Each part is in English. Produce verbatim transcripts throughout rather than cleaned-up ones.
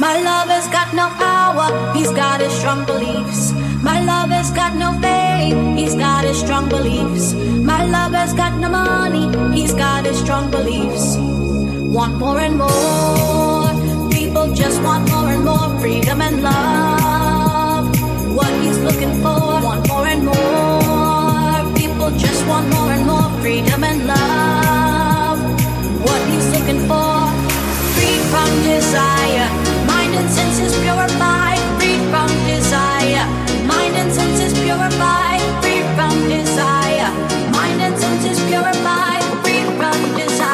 My lover's got no power, he's got his strong beliefs. My lover's got no faith, he's got his strong beliefs. My lover's got no money, he's got his strong beliefs. Want more and more, people just want more and more freedom and love. What he's looking for, want more and more. People just want more and more freedom and love. What he's looking for, free from desire. Mind and senses purified, free from desire. Mind and senses purified, free from desire. Mind and senses purified, free from desire.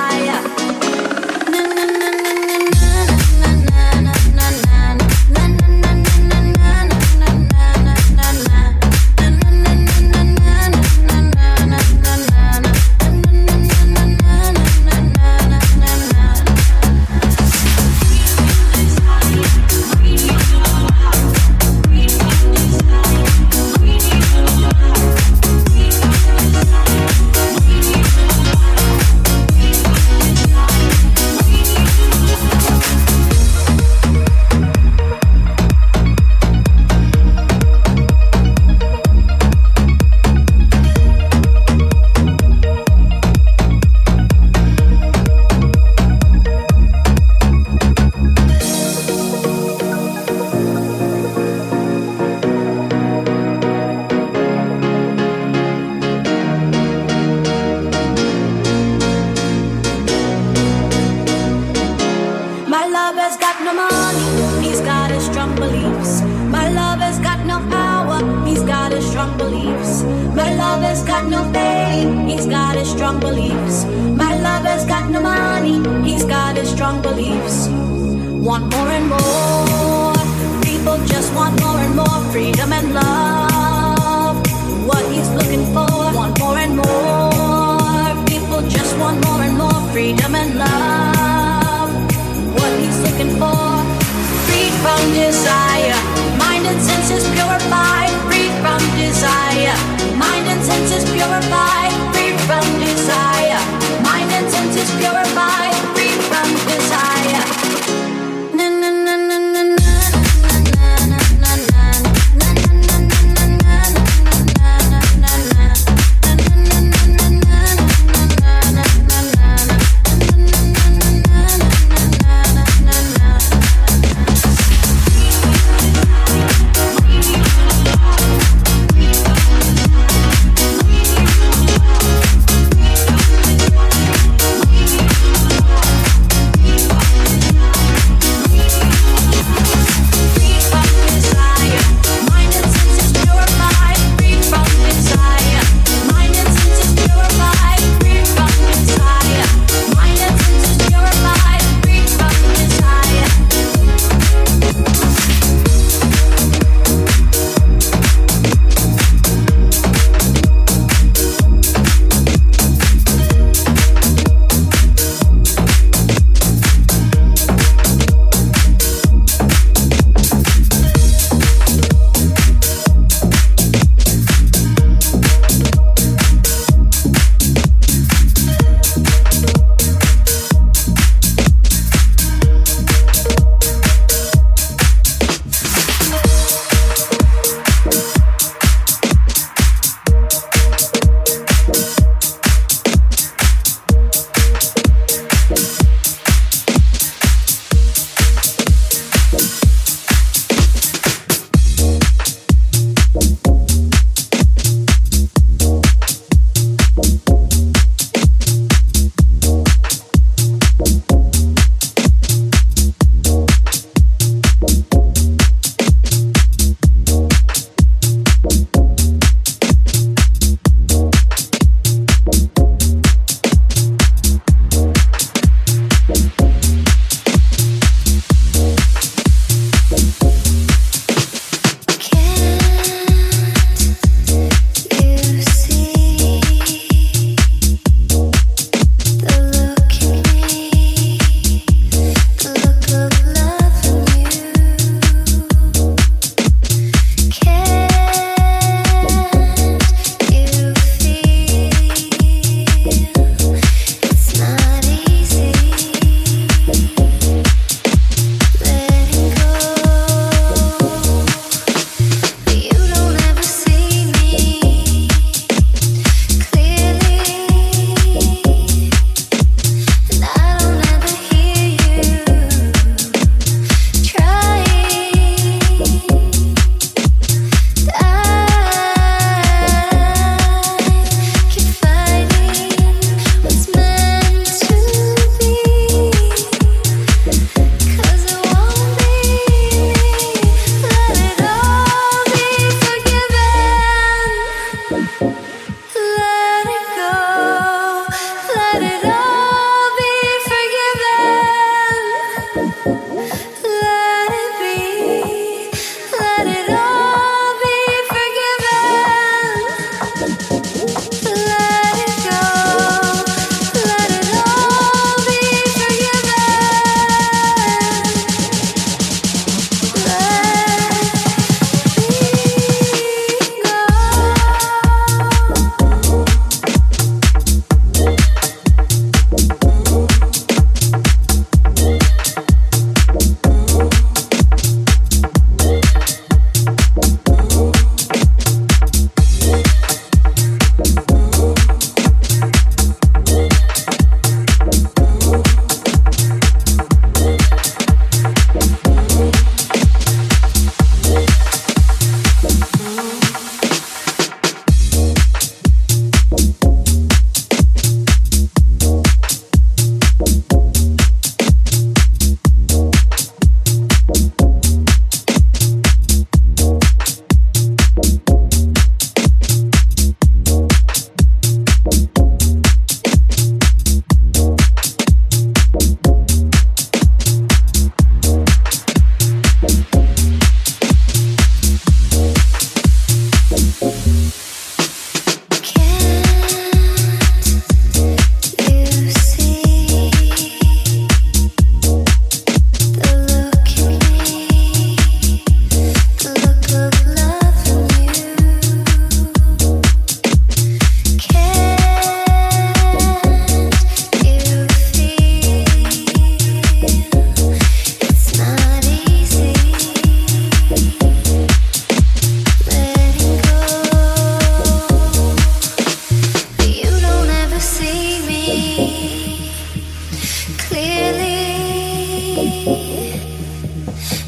clearly,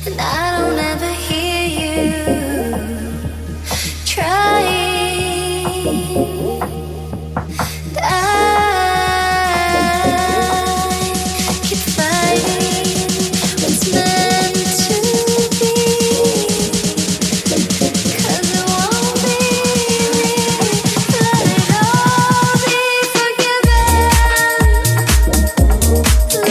and I don't ever hear you trying. And I keep fighting what's meant to be, 'cause it won't be me, but it'll be forgiven. Let go.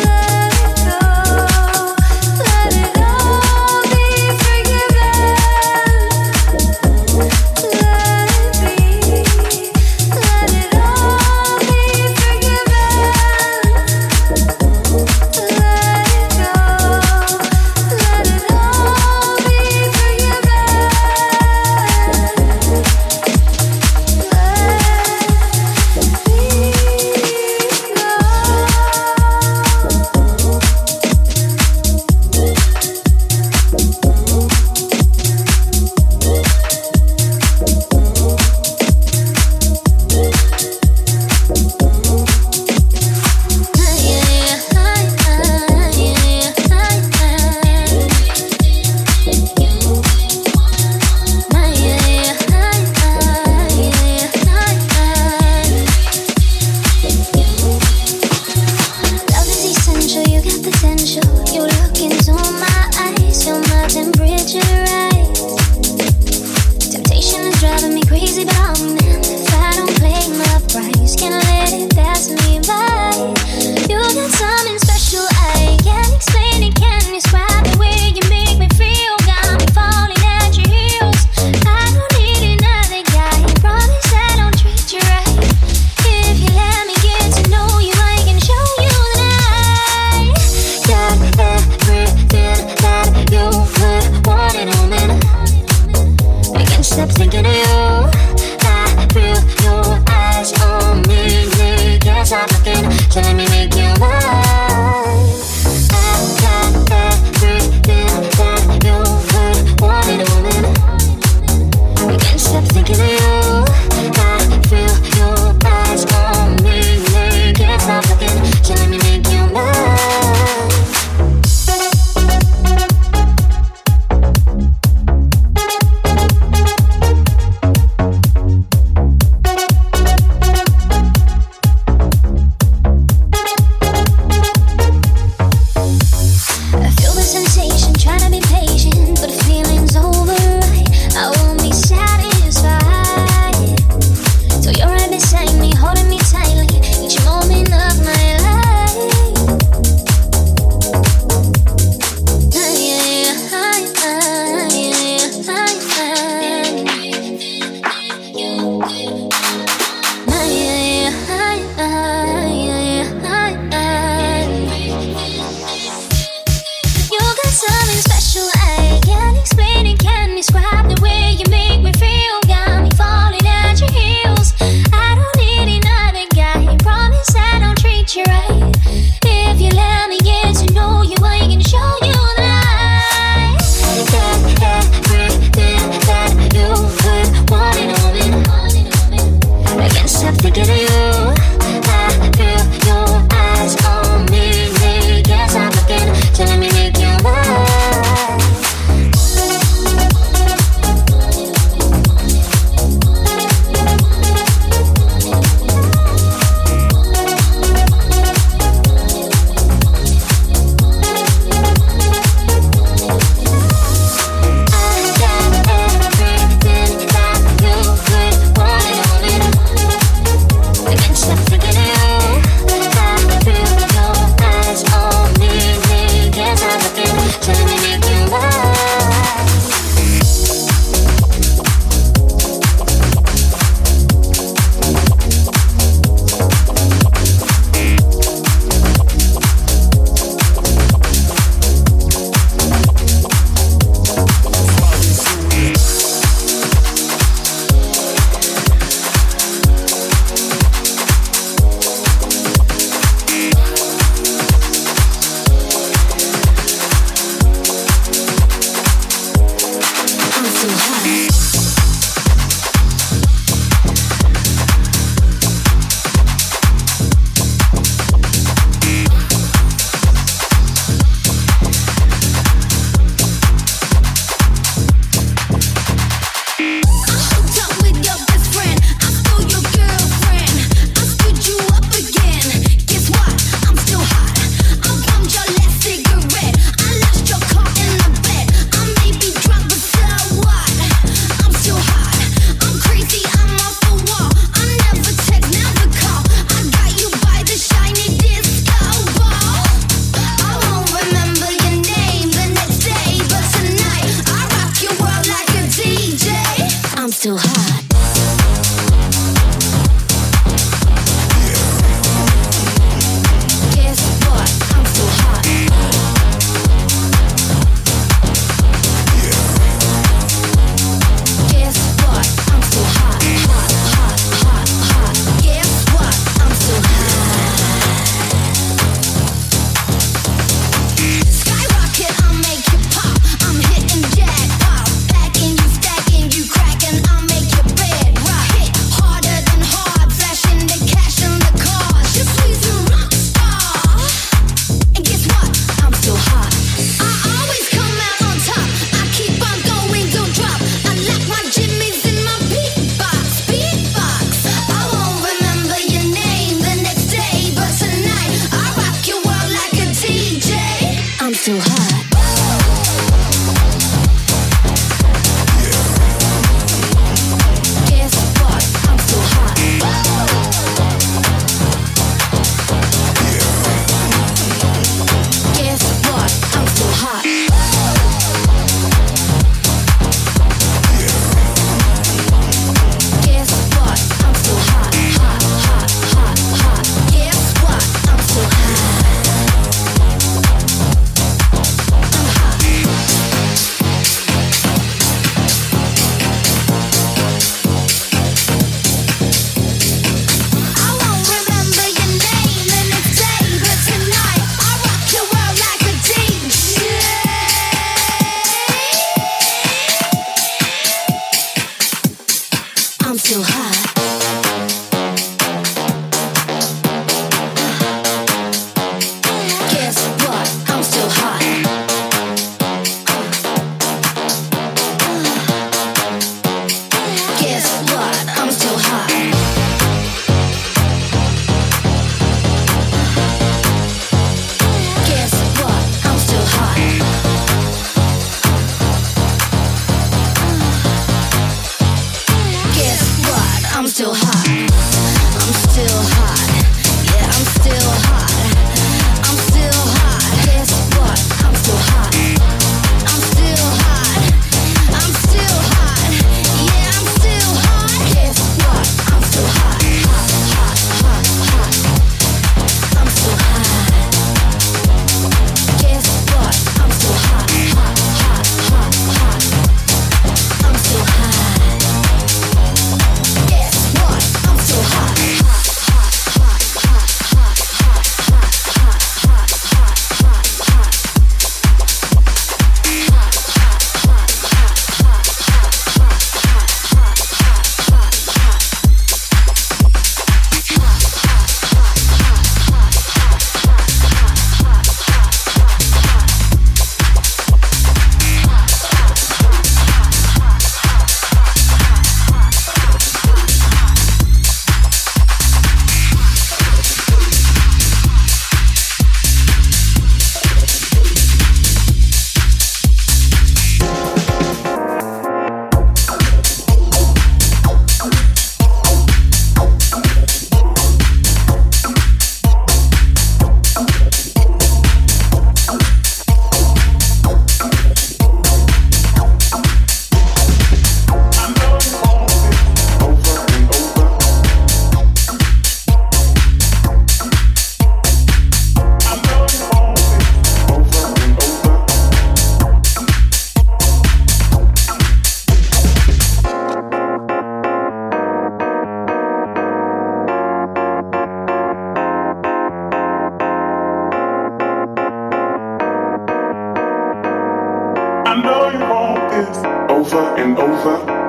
know you want this over and over.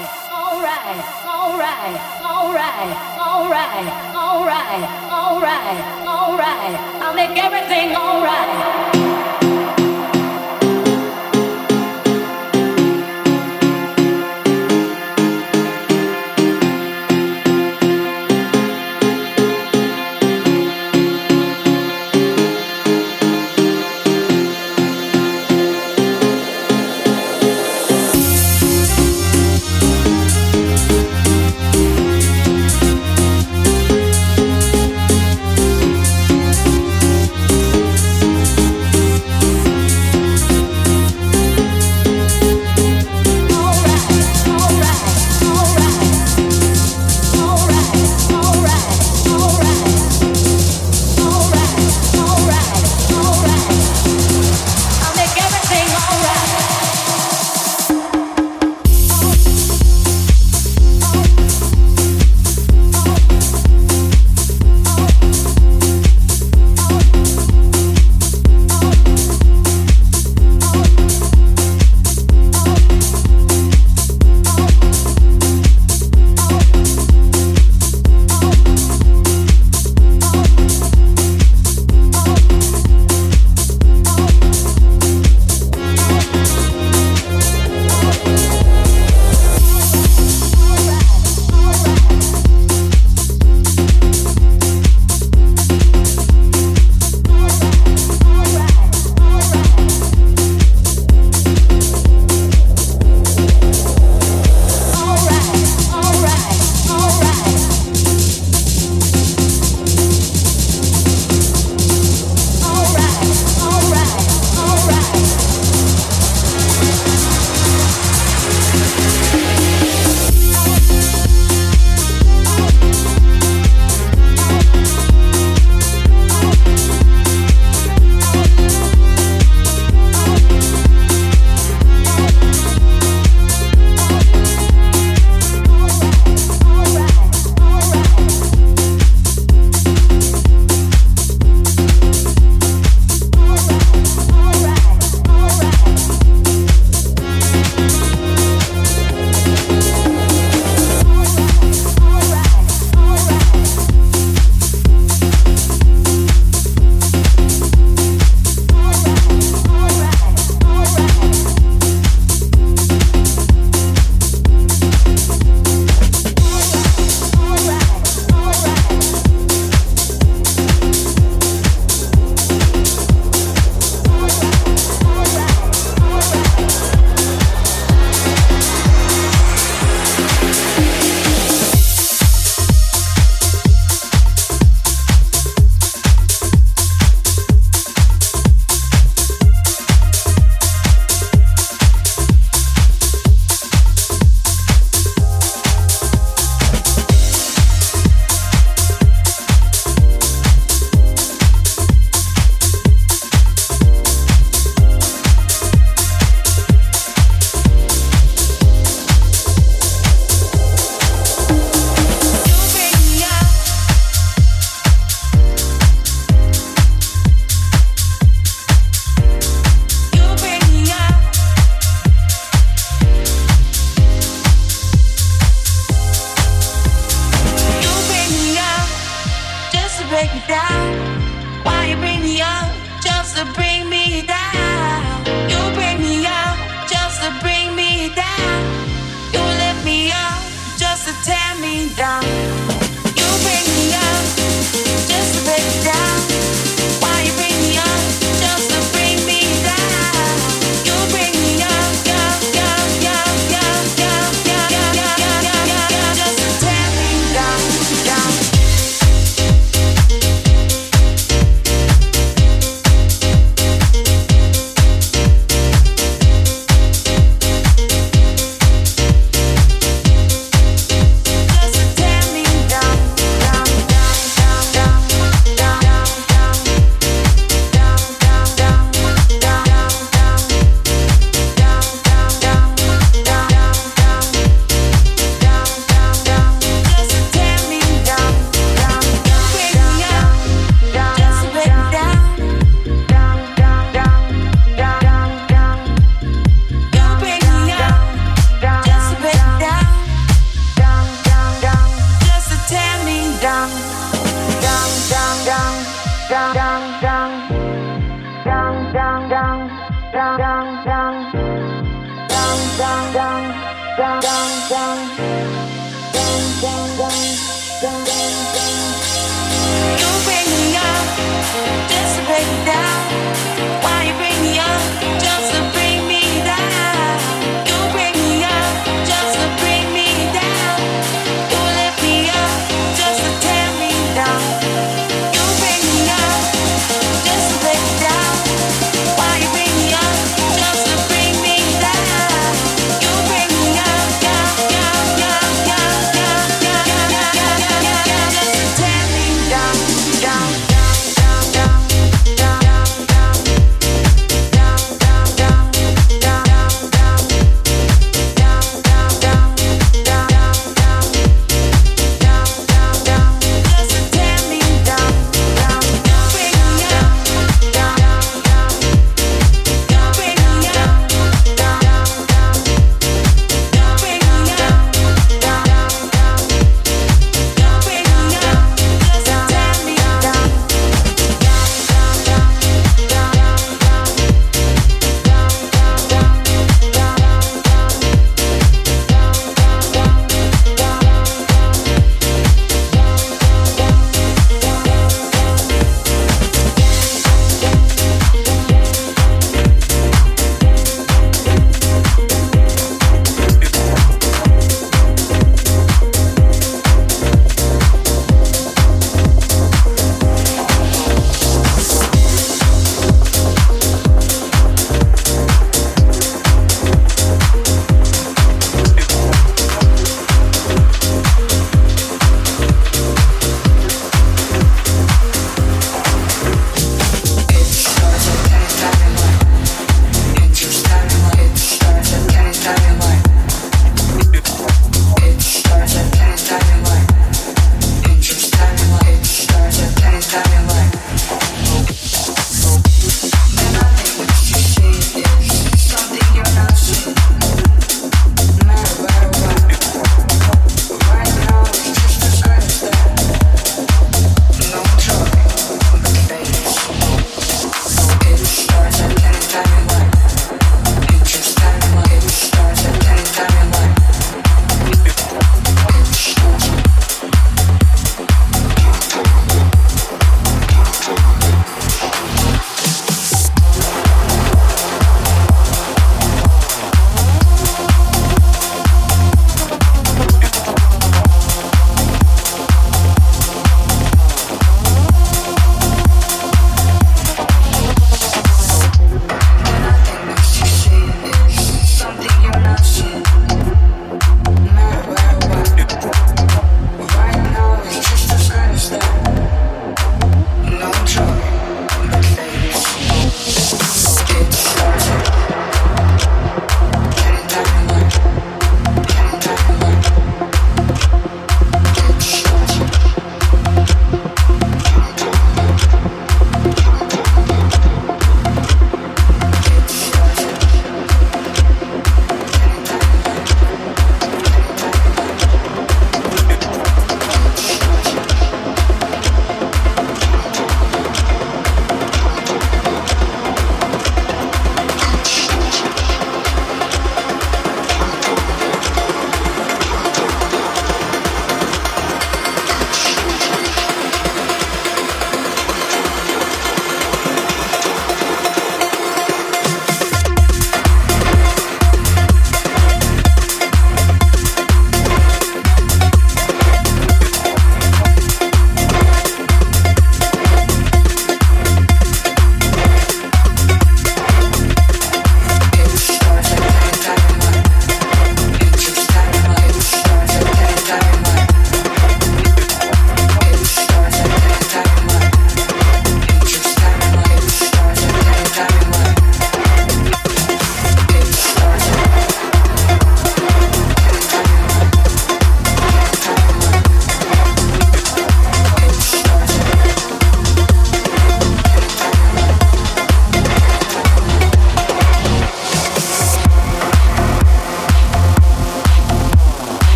right, all right, all right, all right, all right, all right, all right, all right. I'll make everything all right.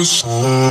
us. Oh.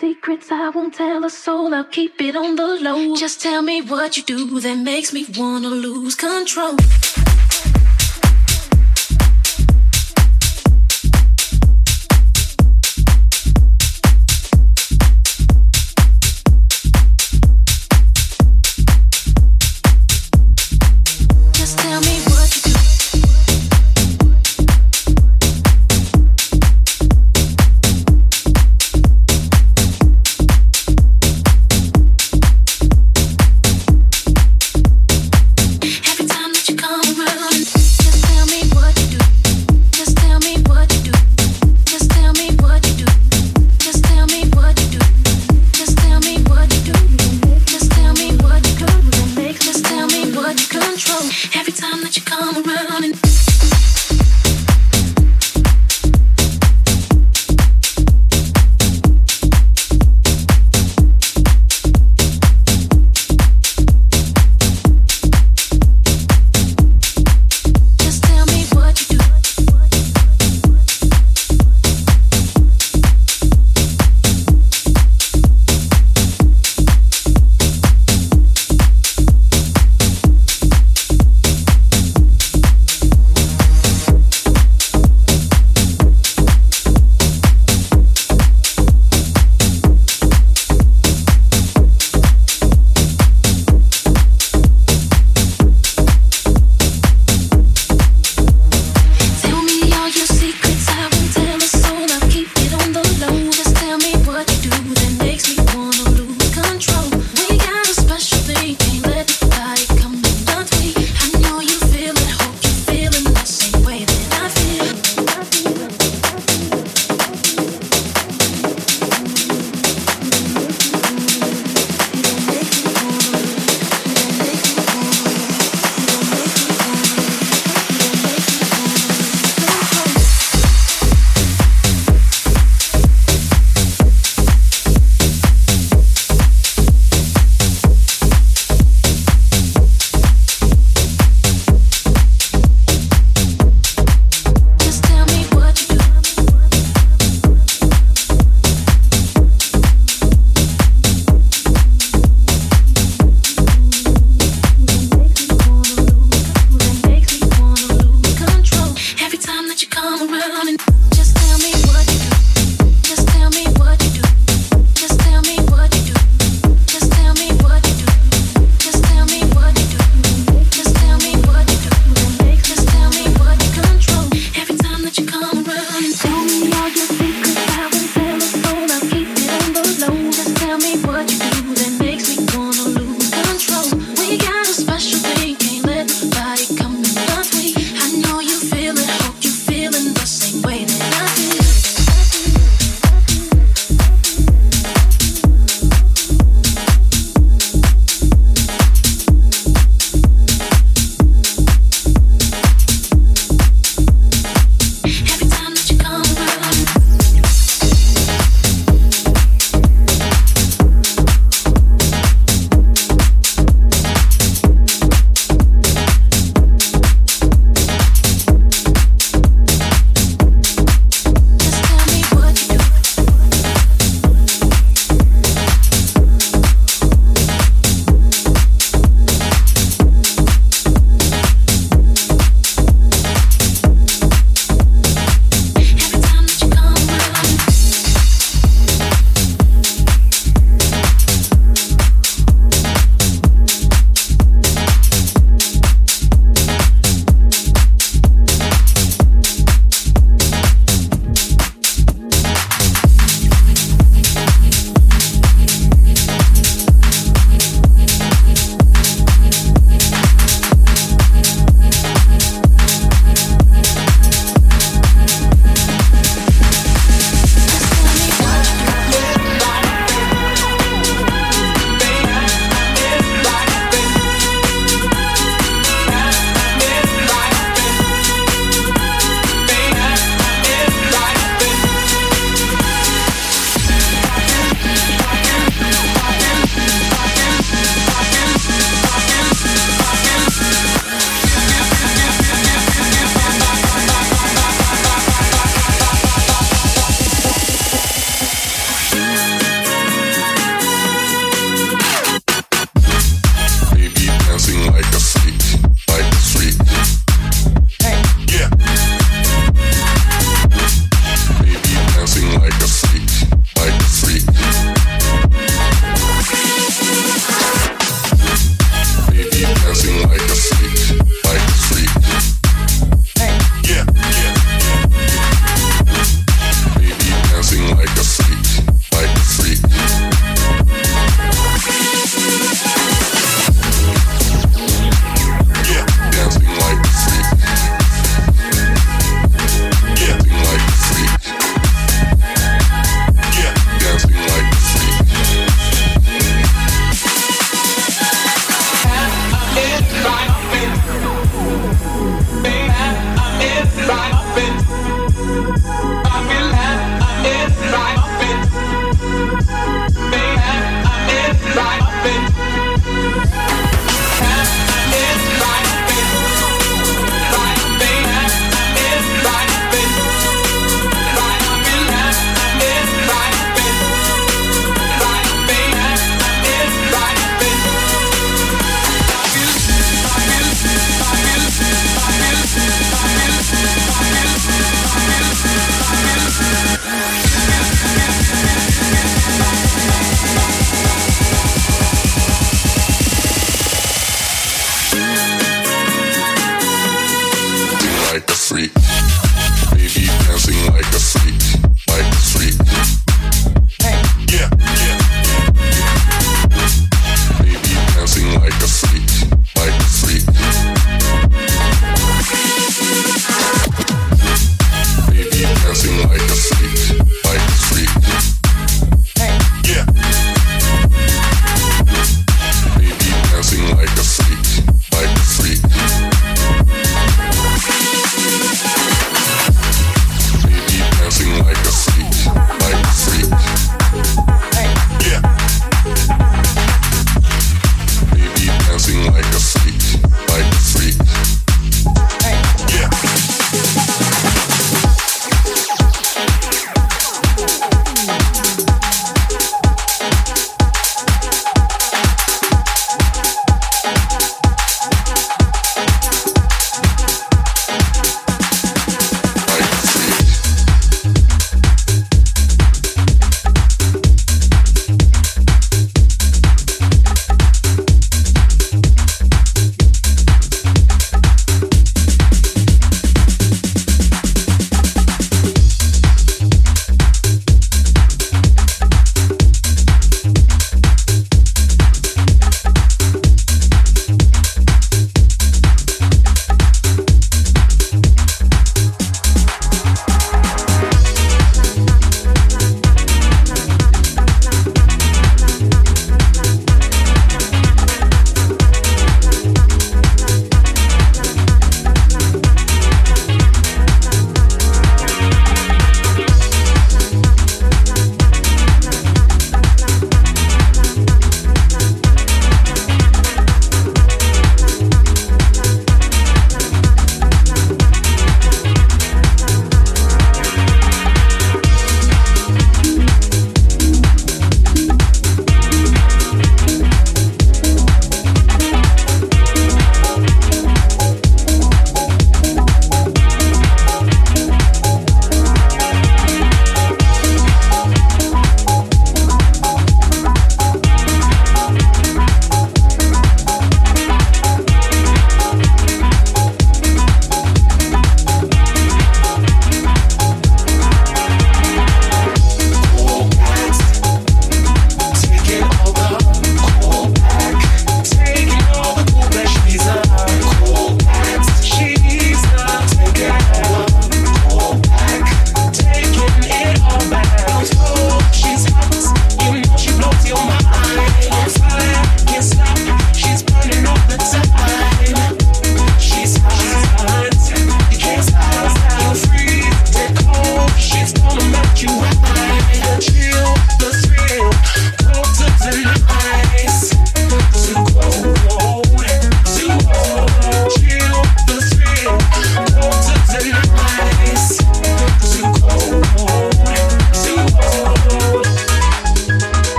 secrets I won't tell a soul, I'll keep it on the low. Just tell me what you do that makes me wanna lose control. Come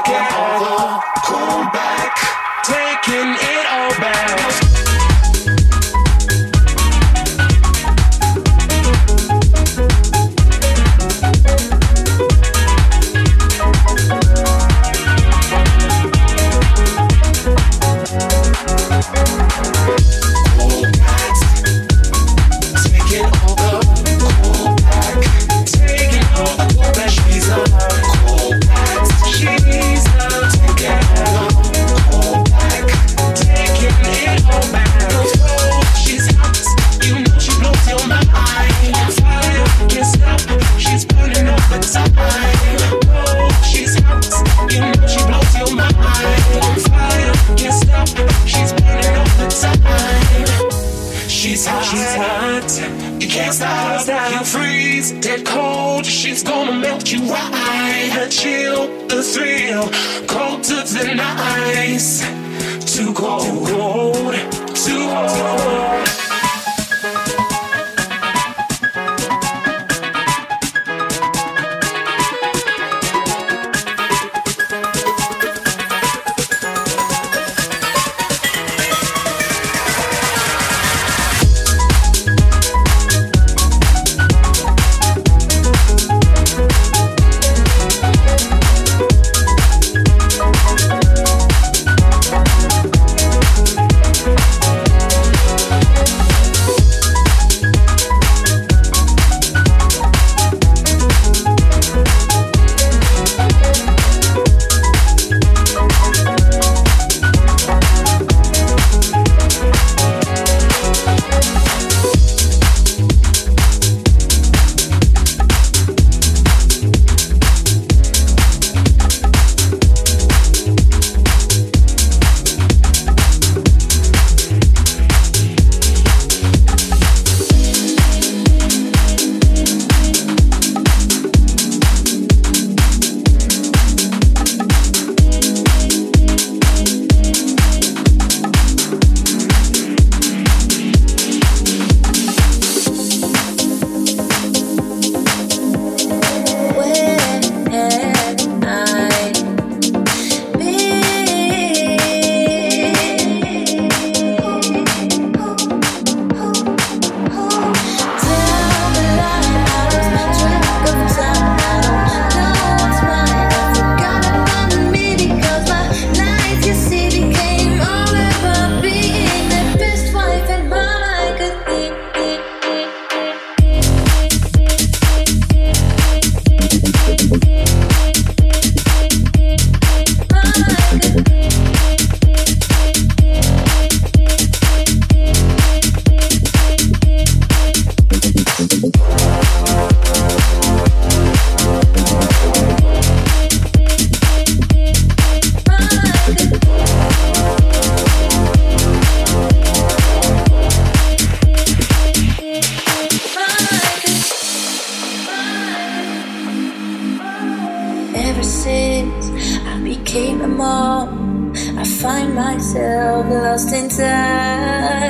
take it all, come back, taking it all back.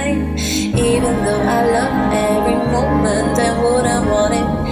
Even though I love every moment and what I wanted,